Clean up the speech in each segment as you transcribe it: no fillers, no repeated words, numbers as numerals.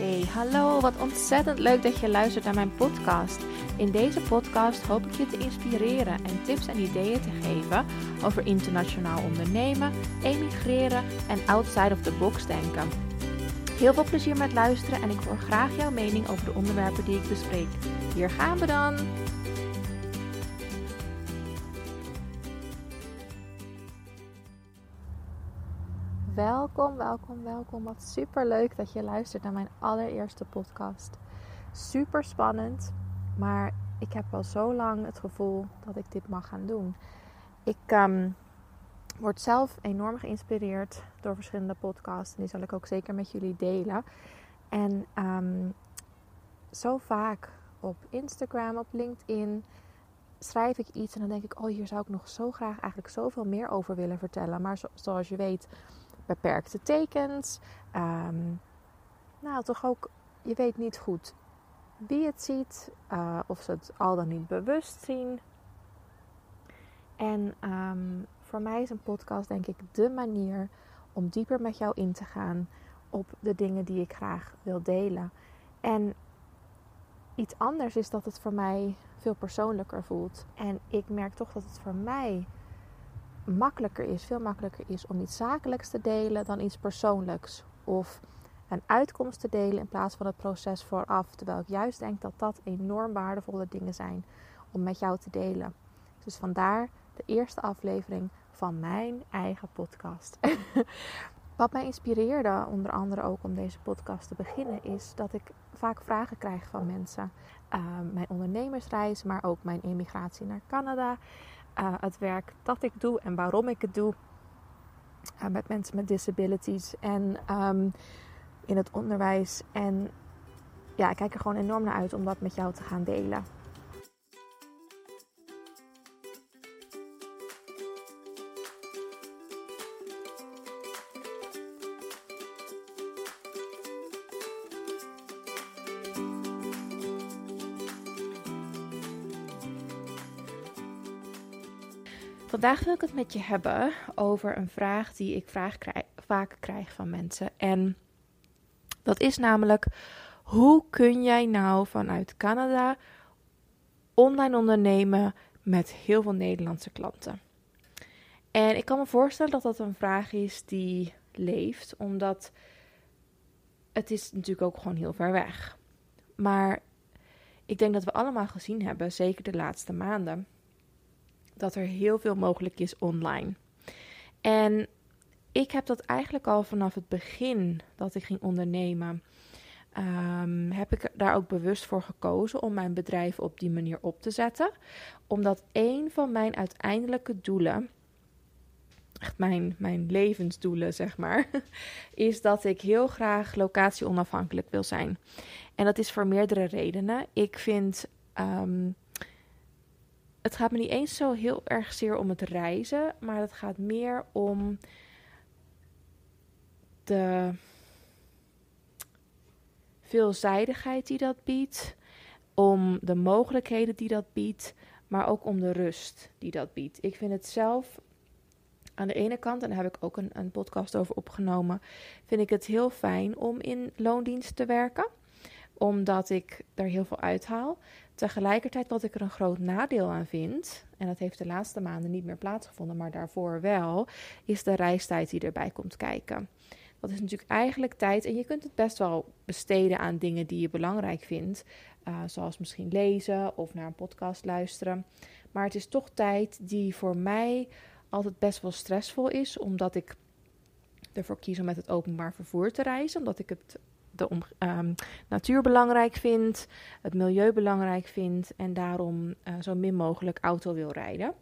Hey, hallo, wat ontzettend leuk dat je luistert naar mijn podcast. In deze podcast hoop ik je te inspireren en tips en ideeën te geven over internationaal ondernemen, emigreren en outside of the box denken. Heel veel plezier met luisteren en ik hoor graag jouw mening over de onderwerpen die ik bespreek. Hier gaan we dan! Welkom, welkom, welkom. Wat super leuk dat je luistert naar mijn allereerste podcast. Super spannend, maar ik heb al zo lang het gevoel dat ik dit mag gaan doen. Ik word zelf enorm geïnspireerd door verschillende podcasts. En die zal ik ook zeker met jullie delen. En zo vaak op Instagram, op LinkedIn schrijf ik iets en dan denk ik, oh, hier zou ik nog zo graag eigenlijk zoveel meer over willen vertellen. Maar zoals je weet, beperkte tekens. Nou, toch ook, je weet niet goed wie het ziet. Of ze het al dan niet bewust zien. En voor mij is een podcast denk ik de manier om dieper met jou in te gaan op de dingen die ik graag wil delen. En iets anders is dat het voor mij veel persoonlijker voelt. En ik merk toch dat het voor mij veel makkelijker is om iets zakelijks te delen dan iets persoonlijks. Of een uitkomst te delen in plaats van het proces vooraf. Terwijl ik juist denk dat dat enorm waardevolle dingen zijn om met jou te delen. Dus vandaar de eerste aflevering van mijn eigen podcast. Wat mij inspireerde, onder andere ook om deze podcast te beginnen, is dat ik vaak vragen krijg van mensen. Mijn ondernemersreis, maar ook mijn emigratie naar Canada. Het werk dat ik doe en waarom ik het doe. Met mensen met disabilities en in het onderwijs. En ja, ik kijk er gewoon enorm naar uit om dat met jou te gaan delen. Vandaag wil ik het met je hebben over een vraag die ik vaak krijg van mensen. En dat is namelijk, hoe kun jij nou vanuit Canada online ondernemen met heel veel Nederlandse klanten? En ik kan me voorstellen dat dat een vraag is die leeft, omdat het is natuurlijk ook gewoon heel ver weg. Maar ik denk dat we allemaal gezien hebben, zeker de laatste maanden, dat er heel veel mogelijk is online. En ik heb dat eigenlijk al vanaf het begin dat ik ging ondernemen, heb ik daar ook bewust voor gekozen om mijn bedrijf op die manier op te zetten. Omdat een van mijn uiteindelijke doelen, echt mijn levensdoelen zeg maar, is dat ik heel graag locatie onafhankelijk wil zijn. En dat is voor meerdere redenen. Ik vind... Het gaat me niet eens zo heel erg zeer om het reizen, maar het gaat meer om de veelzijdigheid die dat biedt, om de mogelijkheden die dat biedt, maar ook om de rust die dat biedt. Ik vind het zelf aan de ene kant, en daar heb ik ook een podcast over opgenomen, vind ik het heel fijn om in loondienst te werken, omdat ik daar heel veel uithaal. Tegelijkertijd wat ik er een groot nadeel aan vind, en dat heeft de laatste maanden niet meer plaatsgevonden, maar daarvoor wel, is de reistijd die erbij komt kijken. Dat is natuurlijk eigenlijk tijd, en je kunt het best wel besteden aan dingen die je belangrijk vindt, zoals misschien lezen of naar een podcast luisteren. Maar het is toch tijd die voor mij altijd best wel stressvol is, omdat ik ervoor kies om met het openbaar vervoer te reizen, omdat ik het de natuur belangrijk vindt, het milieu belangrijk vindt en daarom zo min mogelijk auto wil rijden.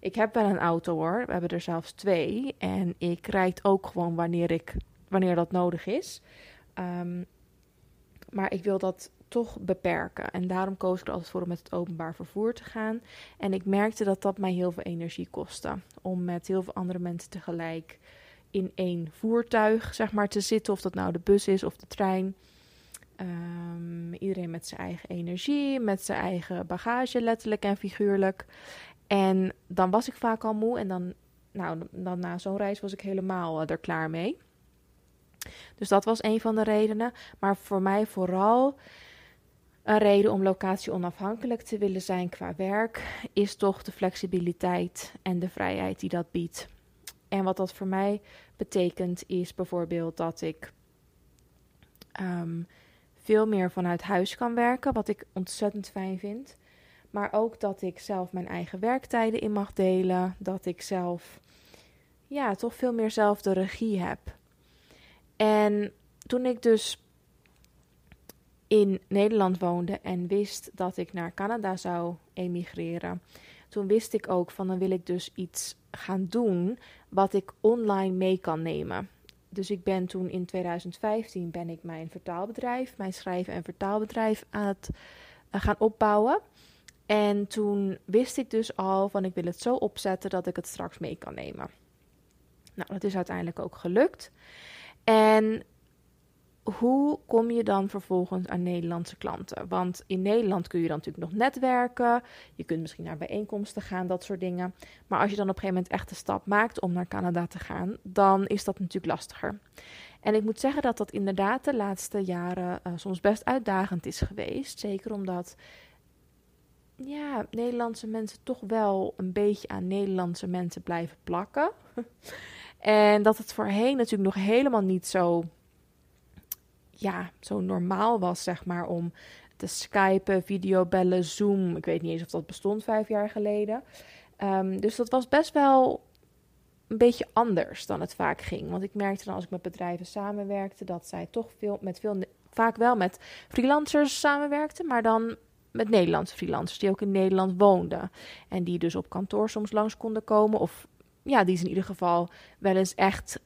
Ik heb wel een auto hoor, we hebben er zelfs 2 en ik rijd ook gewoon wanneer dat nodig is. Maar ik wil dat toch beperken en daarom koos ik er altijd voor om met het openbaar vervoer te gaan. En ik merkte dat dat mij heel veel energie kostte om met heel veel andere mensen tegelijk in één voertuig, zeg maar, te zitten. Of dat nou de bus is of de trein. Iedereen met zijn eigen energie, met zijn eigen bagage, letterlijk en figuurlijk. En dan was ik vaak al moe. En dan na zo'n reis was ik helemaal er klaar mee. Dus dat was een van de redenen. Maar voor mij vooral een reden om locatie onafhankelijk te willen zijn qua werk is toch de flexibiliteit en de vrijheid die dat biedt. En wat dat voor mij betekent is bijvoorbeeld dat ik veel meer vanuit huis kan werken, wat ik ontzettend fijn vind. Maar ook dat ik zelf mijn eigen werktijden in mag delen. Dat ik zelf, ja, toch veel meer zelf de regie heb. En toen ik dus in Nederland woonde en wist dat ik naar Canada zou emigreren, toen wist ik ook van dan wil ik dus iets gaan doen wat ik online mee kan nemen. Dus ik ben toen in 2015 mijn vertaalbedrijf, mijn schrijf- en vertaalbedrijf aan het gaan opbouwen. En toen wist ik dus al van ik wil het zo opzetten dat ik het straks mee kan nemen. Nou, dat is uiteindelijk ook gelukt. En hoe kom je dan vervolgens aan Nederlandse klanten? Want in Nederland kun je dan natuurlijk nog netwerken. Je kunt misschien naar bijeenkomsten gaan, dat soort dingen. Maar als je dan op een gegeven moment echt de stap maakt om naar Canada te gaan, dan is dat natuurlijk lastiger. En ik moet zeggen dat dat inderdaad de laatste jaren soms best uitdagend is geweest. Zeker omdat ja, Nederlandse mensen toch wel een beetje aan Nederlandse mensen blijven plakken. En dat het voorheen natuurlijk nog helemaal niet zo, ja, zo normaal was, zeg maar, om te skypen, videobellen, Zoom. Ik weet niet eens of dat bestond 5 jaar geleden. Dus dat was best wel een beetje anders dan het vaak ging. Want ik merkte dan als ik met bedrijven samenwerkte, dat zij toch vaak wel met freelancers samenwerkten, maar dan met Nederlandse freelancers die ook in Nederland woonden. En die dus op kantoor soms langs konden komen. Of ja, die ze in ieder geval wel eens echt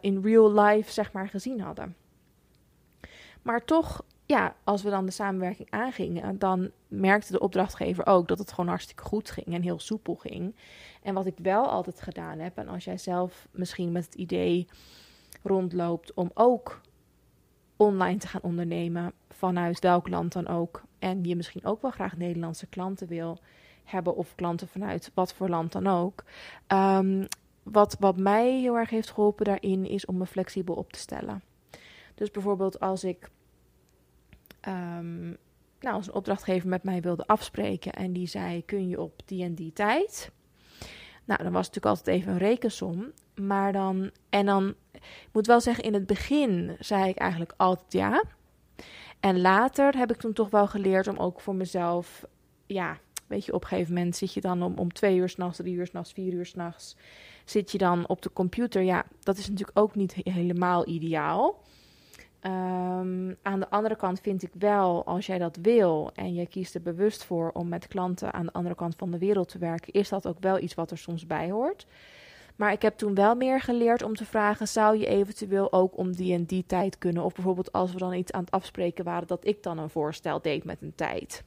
in real life, zeg maar, gezien hadden. Maar toch, ja, als we dan de samenwerking aangingen, dan merkte de opdrachtgever ook dat het gewoon hartstikke goed ging en heel soepel ging. En wat ik wel altijd gedaan heb, en als jij zelf misschien met het idee rondloopt om ook online te gaan ondernemen, vanuit welk land dan ook, en je misschien ook wel graag Nederlandse klanten wil hebben of klanten vanuit wat voor land dan ook. Wat mij heel erg heeft geholpen daarin is om me flexibel op te stellen. Dus bijvoorbeeld als ik als een opdrachtgever met mij wilde afspreken en die zei, kun je op die en die tijd? Nou, dan was het natuurlijk altijd even een rekensom. Maar dan, ik moet wel zeggen, in het begin zei ik eigenlijk altijd ja. En later heb ik toen toch wel geleerd om ook voor mezelf, ja, weet je, op een gegeven moment zit je dan om 2 uur 's nachts, 3 uur 's nachts, 4 uur 's nachts, zit je dan op de computer. Ja, dat is natuurlijk ook niet helemaal ideaal. Aan de andere kant vind ik wel, als jij dat wil en je kiest er bewust voor om met klanten aan de andere kant van de wereld te werken, is dat ook wel iets wat er soms bij hoort. Maar ik heb toen wel meer geleerd om te vragen, zou je eventueel ook om die en die tijd kunnen? Of bijvoorbeeld als we dan iets aan het afspreken waren, dat ik dan een voorstel deed met een tijd.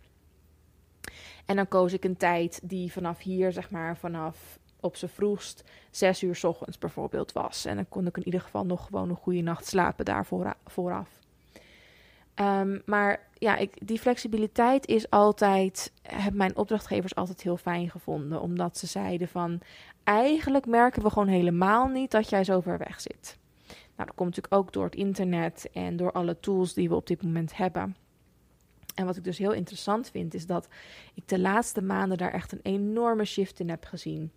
En dan koos ik een tijd die vanaf hier, zeg maar, vanaf op z'n vroegst 6 uur 's ochtends bijvoorbeeld was. En dan kon ik in ieder geval nog gewoon een goede nacht slapen daar vooraf. Maar ja, die flexibiliteit is altijd, heb mijn opdrachtgevers altijd heel fijn gevonden. Omdat ze zeiden van, eigenlijk merken we gewoon helemaal niet dat jij zo ver weg zit. Nou, dat komt natuurlijk ook door het internet en door alle tools die we op dit moment hebben. En wat ik dus heel interessant vind, is dat ik de laatste maanden daar echt een enorme shift in heb gezien.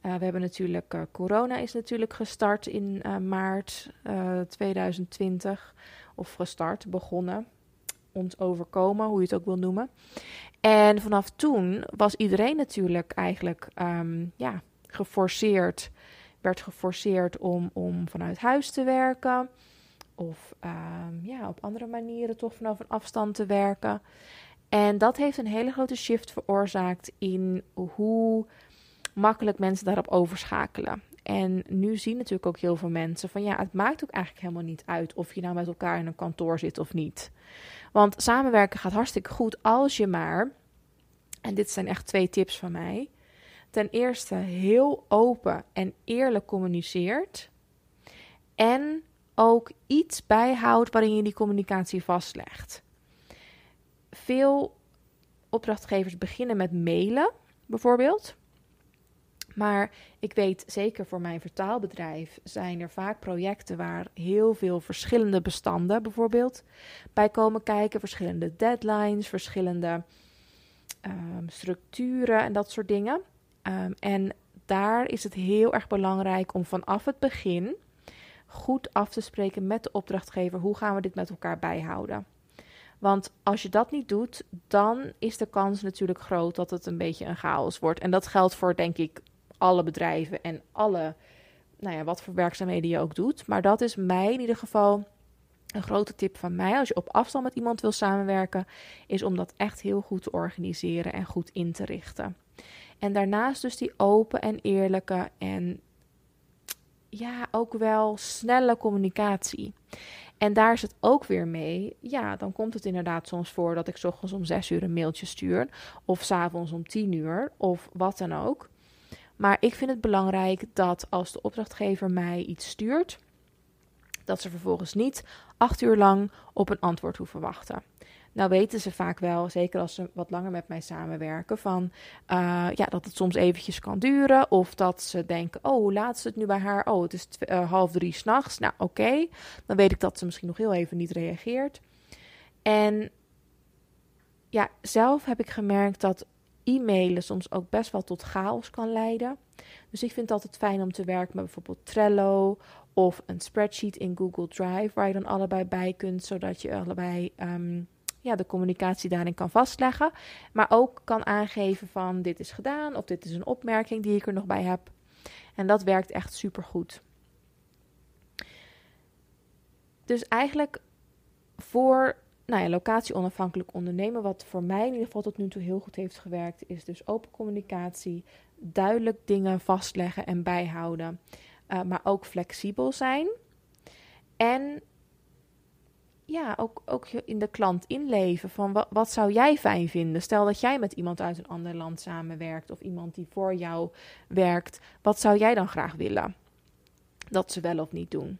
We hebben natuurlijk, corona is natuurlijk gestart in maart 2020. Of gestart, begonnen, ons overkomen, hoe je het ook wil noemen. En vanaf toen was iedereen natuurlijk eigenlijk geforceerd. Werd geforceerd om vanuit huis te werken. Of op andere manieren toch vanaf een afstand te werken. En dat heeft een hele grote shift veroorzaakt in hoe makkelijk mensen daarop overschakelen. En nu zien natuurlijk ook heel veel mensen van ja, het maakt ook eigenlijk helemaal niet uit of je nou met elkaar in een kantoor zit of niet. Want samenwerken gaat hartstikke goed als je maar, en dit zijn echt 2 tips van mij. Ten eerste heel open en eerlijk communiceert. En ook iets bijhoudt waarin je die communicatie vastlegt. Veel opdrachtgevers beginnen met mailen bijvoorbeeld. Maar ik weet zeker voor mijn vertaalbedrijf zijn er vaak projecten waar heel veel verschillende bestanden bijvoorbeeld bij komen kijken. Verschillende deadlines, verschillende structuren en dat soort dingen. En daar is het heel erg belangrijk om vanaf het begin goed af te spreken met de opdrachtgever. Hoe gaan we dit met elkaar bijhouden? Want als je dat niet doet, dan is de kans natuurlijk groot dat het een beetje een chaos wordt. En dat geldt voor, denk ik, alle bedrijven en alle, wat voor werkzaamheden je ook doet. Maar dat is mij in ieder geval een grote tip van mij. Als je op afstand met iemand wil samenwerken, is om dat echt heel goed te organiseren en goed in te richten. En daarnaast dus die open en eerlijke en ook wel snelle communicatie. En daar is het ook weer mee. Ja, dan komt het inderdaad soms voor dat ik 's ochtends om 6 uur een mailtje stuur. Of 's avonds om 10 uur. Of wat dan ook. Maar ik vind het belangrijk dat als de opdrachtgever mij iets stuurt, dat ze vervolgens niet 8 uur lang op een antwoord hoeven wachten. Nou weten ze vaak wel, zeker als ze wat langer met mij samenwerken, van dat het soms eventjes kan duren. Of dat ze denken, oh, hoe laat is het nu bij haar? Oh, het is 2:30 s'nachts. Nou, oké. Dan weet ik dat ze misschien nog heel even niet reageert. En ja, zelf heb ik gemerkt dat e-mailen soms ook best wel tot chaos kan leiden. Dus ik vind het altijd fijn om te werken met bijvoorbeeld Trello of een spreadsheet in Google Drive, waar je dan allebei bij kunt, zodat je allebei de communicatie daarin kan vastleggen. Maar ook kan aangeven van dit is gedaan of dit is een opmerking die ik er nog bij heb. En dat werkt echt supergoed. Dus eigenlijk voor locatie onafhankelijk ondernemen, wat voor mij in ieder geval tot nu toe heel goed heeft gewerkt, is dus open communicatie, duidelijk dingen vastleggen en bijhouden. Maar ook flexibel zijn. En ook in de klant inleven van wat zou jij fijn vinden? Stel dat jij met iemand uit een ander land samenwerkt of iemand die voor jou werkt. Wat zou jij dan graag willen dat ze wel of niet doen?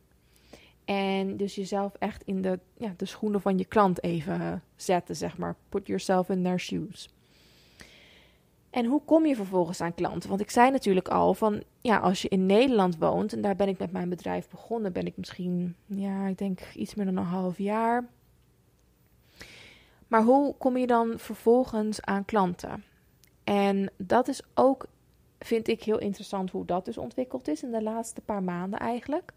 En dus jezelf echt in de schoenen van je klant even zetten, zeg maar. Put yourself in their shoes. En hoe kom je vervolgens aan klanten? Want ik zei natuurlijk al van, als je in Nederland woont, en daar ben ik met mijn bedrijf begonnen, ben ik misschien, ik denk iets meer dan een half jaar. Maar hoe kom je dan vervolgens aan klanten? En dat is ook, vind ik, heel interessant hoe dat dus ontwikkeld is in de laatste paar maanden eigenlijk.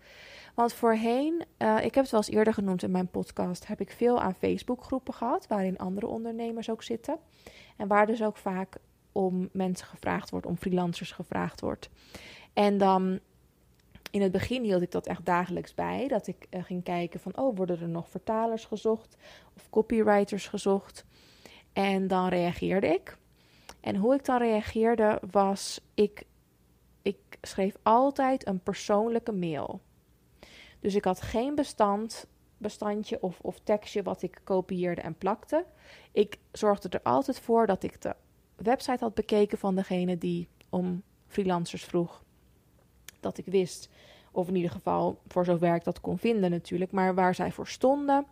Want voorheen, ik heb het wel eens eerder genoemd in mijn podcast, heb ik veel aan Facebookgroepen gehad, waarin andere ondernemers ook zitten. En waar dus ook vaak om mensen gevraagd wordt, om freelancers gevraagd wordt. En dan in het begin hield ik dat echt dagelijks bij, dat ik ging kijken van, worden er nog vertalers gezocht of copywriters gezocht? En dan reageerde ik. En hoe ik dan reageerde was, ik schreef altijd een persoonlijke mail. Dus ik had geen bestandje of tekstje wat ik kopieerde en plakte. Ik zorgde er altijd voor dat ik de website had bekeken van degene die om freelancers vroeg. Dat ik wist, of in ieder geval voor zover ik dat kon vinden natuurlijk, maar waar zij voor stonden.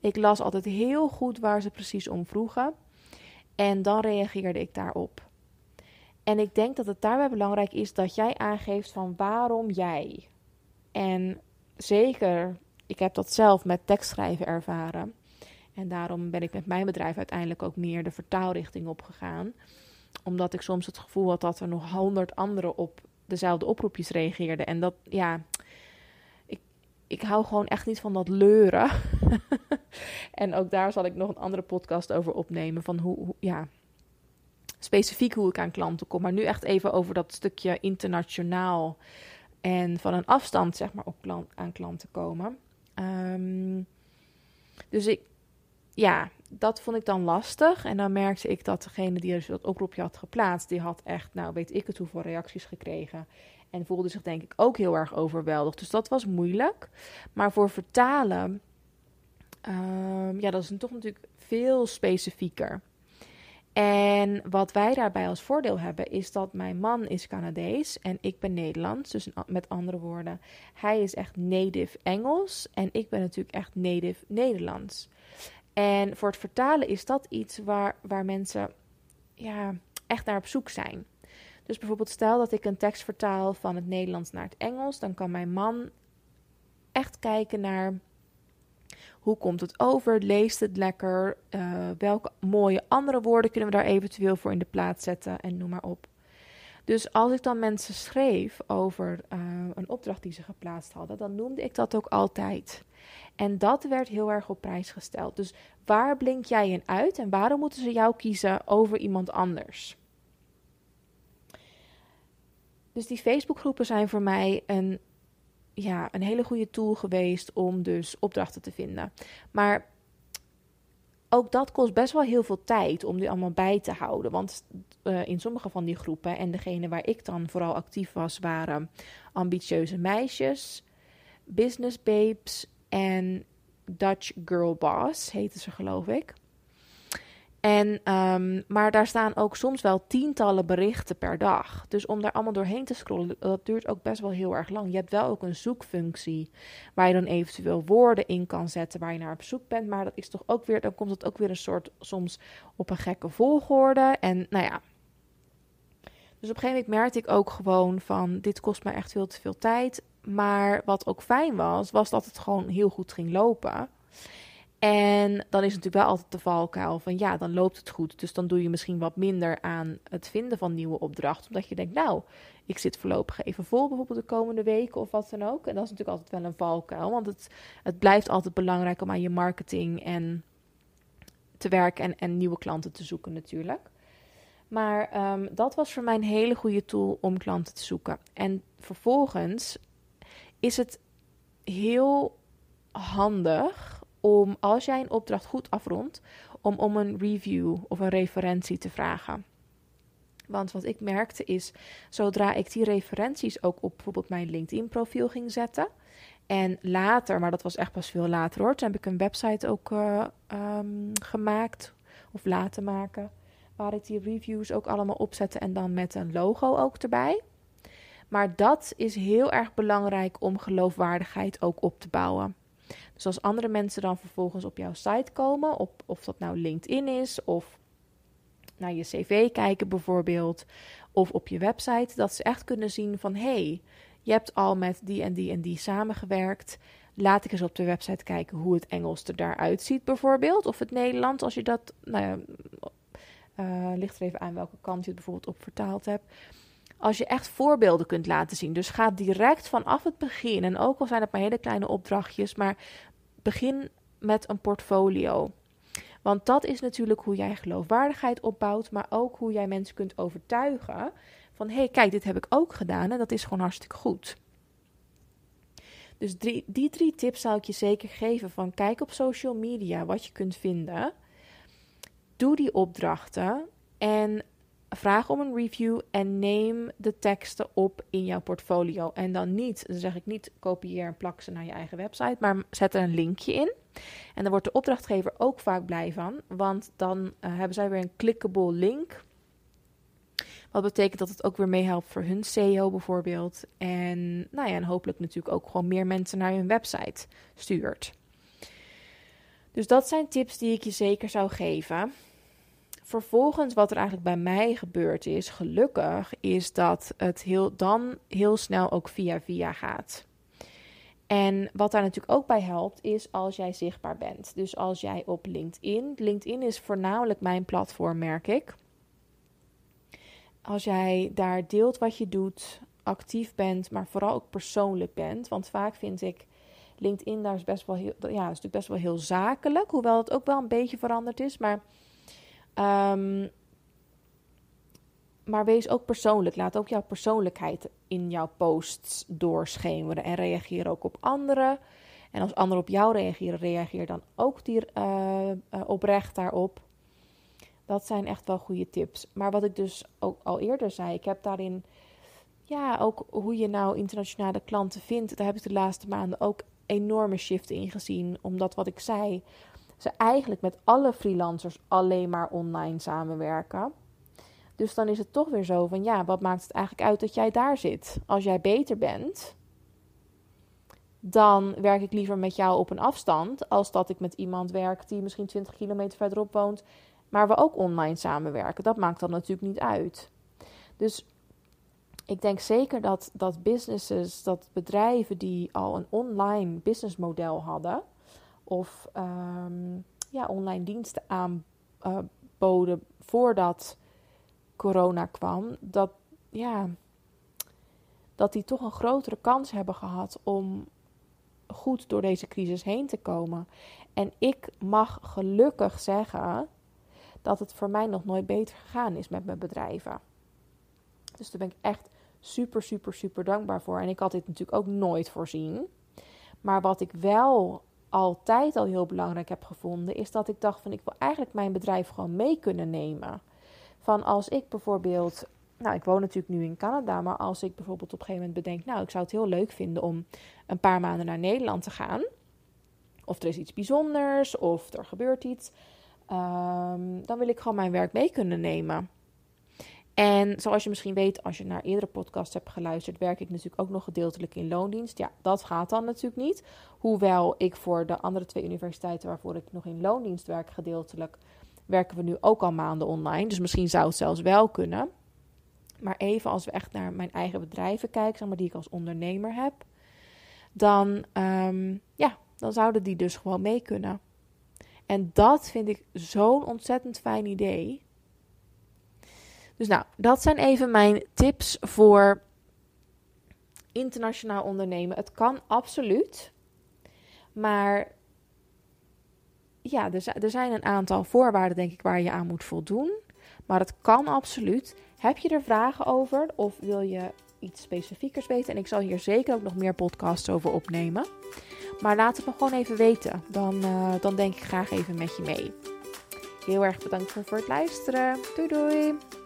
Ik las altijd heel goed waar ze precies om vroegen. En dan reageerde ik daarop. En ik denk dat het daarbij belangrijk is dat jij aangeeft van waarom jij. En zeker, ik heb dat zelf met tekstschrijven ervaren. En daarom ben ik met mijn bedrijf uiteindelijk ook meer de vertaalrichting opgegaan. Omdat ik soms het gevoel had dat er nog 100 anderen op dezelfde oproepjes reageerden. En dat, ik hou gewoon echt niet van dat leuren. En ook daar zal ik nog een andere podcast over opnemen. Van specifiek hoe ik aan klanten kom. Maar nu echt even over dat stukje internationaal. En van een afstand, zeg maar, aan klanten komen. Dus ik... Ja, dat vond ik dan lastig. En dan merkte ik dat degene die dus dat oproepje had geplaatst, die had echt, weet ik het, hoeveel reacties gekregen. En voelde zich denk ik ook heel erg overweldigd. Dus dat was moeilijk. Maar voor vertalen, dat is toch natuurlijk veel specifieker. En wat wij daarbij als voordeel hebben, is dat mijn man is Canadees en ik ben Nederlands. Dus met andere woorden, hij is echt native Engels en ik ben natuurlijk echt native Nederlands. En voor het vertalen is dat iets waar mensen echt naar op zoek zijn. Dus bijvoorbeeld stel dat ik een tekst vertaal van het Nederlands naar het Engels, dan kan mijn man echt kijken naar hoe komt het over, leest het lekker, welke mooie andere woorden kunnen we daar eventueel voor in de plaats zetten en noem maar op. Dus als ik dan mensen schreef over een opdracht die ze geplaatst hadden, dan noemde ik dat ook altijd. En dat werd heel erg op prijs gesteld. Dus waar blink jij in uit en waarom moeten ze jou kiezen over iemand anders? Dus die Facebookgroepen zijn voor mij een hele goede tool geweest om dus opdrachten te vinden. Maar ook dat kost best wel heel veel tijd om die allemaal bij te houden. Want in sommige van die groepen en degene waar ik dan vooral actief was, waren ambitieuze meisjes, business babes en Dutch Girl Boss heten ze geloof ik. Maar daar staan ook soms wel tientallen berichten per dag. Dus om daar allemaal doorheen te scrollen, dat duurt ook best wel heel erg lang. Je hebt wel ook een zoekfunctie waar je dan eventueel woorden in kan zetten waar je naar op zoek bent. Maar dat is toch ook weer, dan komt dat ook weer een soort soms op een gekke volgorde. En nou ja. Dus op een gegeven moment merkte ik ook gewoon van dit kost me echt veel te veel tijd. Maar wat ook fijn was, was dat het gewoon heel goed ging lopen. En dan is natuurlijk wel altijd de valkuil van ja, dan loopt het goed. Dus dan doe je misschien wat minder aan het vinden van nieuwe opdrachten. Omdat je denkt, nou, ik zit voorlopig even vol bijvoorbeeld de komende weken of wat dan ook. En dat is natuurlijk altijd wel een valkuil. Want het blijft altijd belangrijk om aan je marketing en te werken en nieuwe klanten te zoeken natuurlijk. Maar dat was voor mij een hele goede tool om klanten te zoeken. En vervolgens is het heel handig om als jij een opdracht goed afrondt, om een review of een referentie te vragen. Want wat ik merkte is, zodra ik die referenties ook op bijvoorbeeld mijn LinkedIn profiel ging zetten. En later, maar dat was echt pas veel later hoor, toen heb ik een website ook gemaakt of laten maken. Waar ik die reviews ook allemaal opzette en dan met een logo ook erbij. Maar dat is heel erg belangrijk om geloofwaardigheid ook op te bouwen. Dus als andere mensen dan vervolgens op jouw site komen, of dat nou LinkedIn is, of naar je cv kijken bijvoorbeeld, of op je website, dat ze echt kunnen zien van, hey, je hebt al met die en die en die samengewerkt. Laat ik eens op de website kijken hoe het Engels er daaruit ziet bijvoorbeeld, of het Nederlands, als je dat, ligt er even aan welke kant je het bijvoorbeeld op vertaald hebt. Als je echt voorbeelden kunt laten zien. Dus ga direct vanaf het begin. En ook al zijn het maar hele kleine opdrachtjes. Maar begin met een portfolio. Want dat is natuurlijk hoe jij geloofwaardigheid opbouwt. Maar ook hoe jij mensen kunt overtuigen. Van hey, kijk, dit heb ik ook gedaan. En dat is gewoon hartstikke goed. Dus die drie tips zou ik je zeker geven. Van kijk op social media wat je kunt vinden. Doe die opdrachten. En vraag om een review en neem de teksten op in jouw portfolio. En dan zeg ik niet kopieer en plak ze naar je eigen website, maar zet er een linkje in. En dan wordt de opdrachtgever ook vaak blij van, want dan hebben zij weer een clickable link. Wat betekent dat het ook weer meehelpt voor hun SEO bijvoorbeeld. En, nou ja, en hopelijk natuurlijk ook gewoon meer mensen naar hun website stuurt. Dus dat zijn tips die ik je zeker zou geven. Vervolgens wat er eigenlijk bij mij gebeurd is, gelukkig, is dat het heel snel ook via gaat. En wat daar natuurlijk ook bij helpt, is als jij zichtbaar bent. Dus als jij op LinkedIn... LinkedIn is voornamelijk mijn platform, merk ik. Als jij daar deelt wat je doet, actief bent, maar vooral ook persoonlijk bent. Want vaak vind ik LinkedIn daar is best wel heel zakelijk. Hoewel het ook wel een beetje veranderd is, maar wees ook persoonlijk. Laat ook jouw persoonlijkheid in jouw posts doorschemeren. En reageer ook op anderen. En als anderen op jou reageren, reageer dan ook oprecht daarop. Dat zijn echt wel goede tips. Maar wat ik dus ook al eerder zei, ik heb daarin ook hoe je nou internationale klanten vindt. Daar heb ik de laatste maanden ook enorme shift in gezien. Omdat wat ik zei, ze eigenlijk met alle freelancers alleen maar online samenwerken. Dus dan is het toch weer zo van wat maakt het eigenlijk uit dat jij daar zit? Als jij beter bent, dan werk ik liever met jou op een afstand als dat ik met iemand werk die misschien 20 kilometer verderop woont, maar we ook online samenwerken. Dat maakt dan natuurlijk niet uit. Dus Ik denk zeker dat businesses, dat bedrijven die al een online businessmodel hadden of online diensten aanboden voordat corona kwam, dat die toch een grotere kans hebben gehad om goed door deze crisis heen te komen. En ik mag gelukkig zeggen dat het voor mij nog nooit beter gegaan is met mijn bedrijven. Dus daar ben ik echt super, super, super dankbaar voor. En ik had dit natuurlijk ook nooit voorzien. Maar wat ik wel altijd al heel belangrijk heb gevonden, is dat ik dacht van ik wil eigenlijk mijn bedrijf gewoon mee kunnen nemen. Van als ik bijvoorbeeld, ik woon natuurlijk nu in Canada, maar als ik bijvoorbeeld op een gegeven moment bedenk, ik zou het heel leuk vinden om een paar maanden naar Nederland te gaan. Of er is iets bijzonders, of er gebeurt iets. Dan wil ik gewoon mijn werk mee kunnen nemen. En zoals je misschien weet, als je naar eerdere podcasts hebt geluisterd, werk ik natuurlijk ook nog gedeeltelijk in loondienst. Ja, dat gaat dan natuurlijk niet. Hoewel ik voor de andere 2 universiteiten waarvoor ik nog in loondienst werk gedeeltelijk, werken we nu ook al maanden online. Dus misschien zou het zelfs wel kunnen. Maar even als we echt naar mijn eigen bedrijven kijken, die ik als ondernemer heb, dan zouden die dus gewoon mee kunnen. En dat vind ik zo'n ontzettend fijn idee. Dus dat zijn even mijn tips voor internationaal ondernemen. Het kan absoluut, maar er zijn een aantal voorwaarden denk ik waar je aan moet voldoen. Maar het kan absoluut. Heb je er vragen over of wil je iets specifiekers weten? En ik zal hier zeker ook nog meer podcasts over opnemen. Maar laat het me gewoon even weten. Dan denk ik graag even met je mee. Heel erg bedankt voor het luisteren. Doei doei!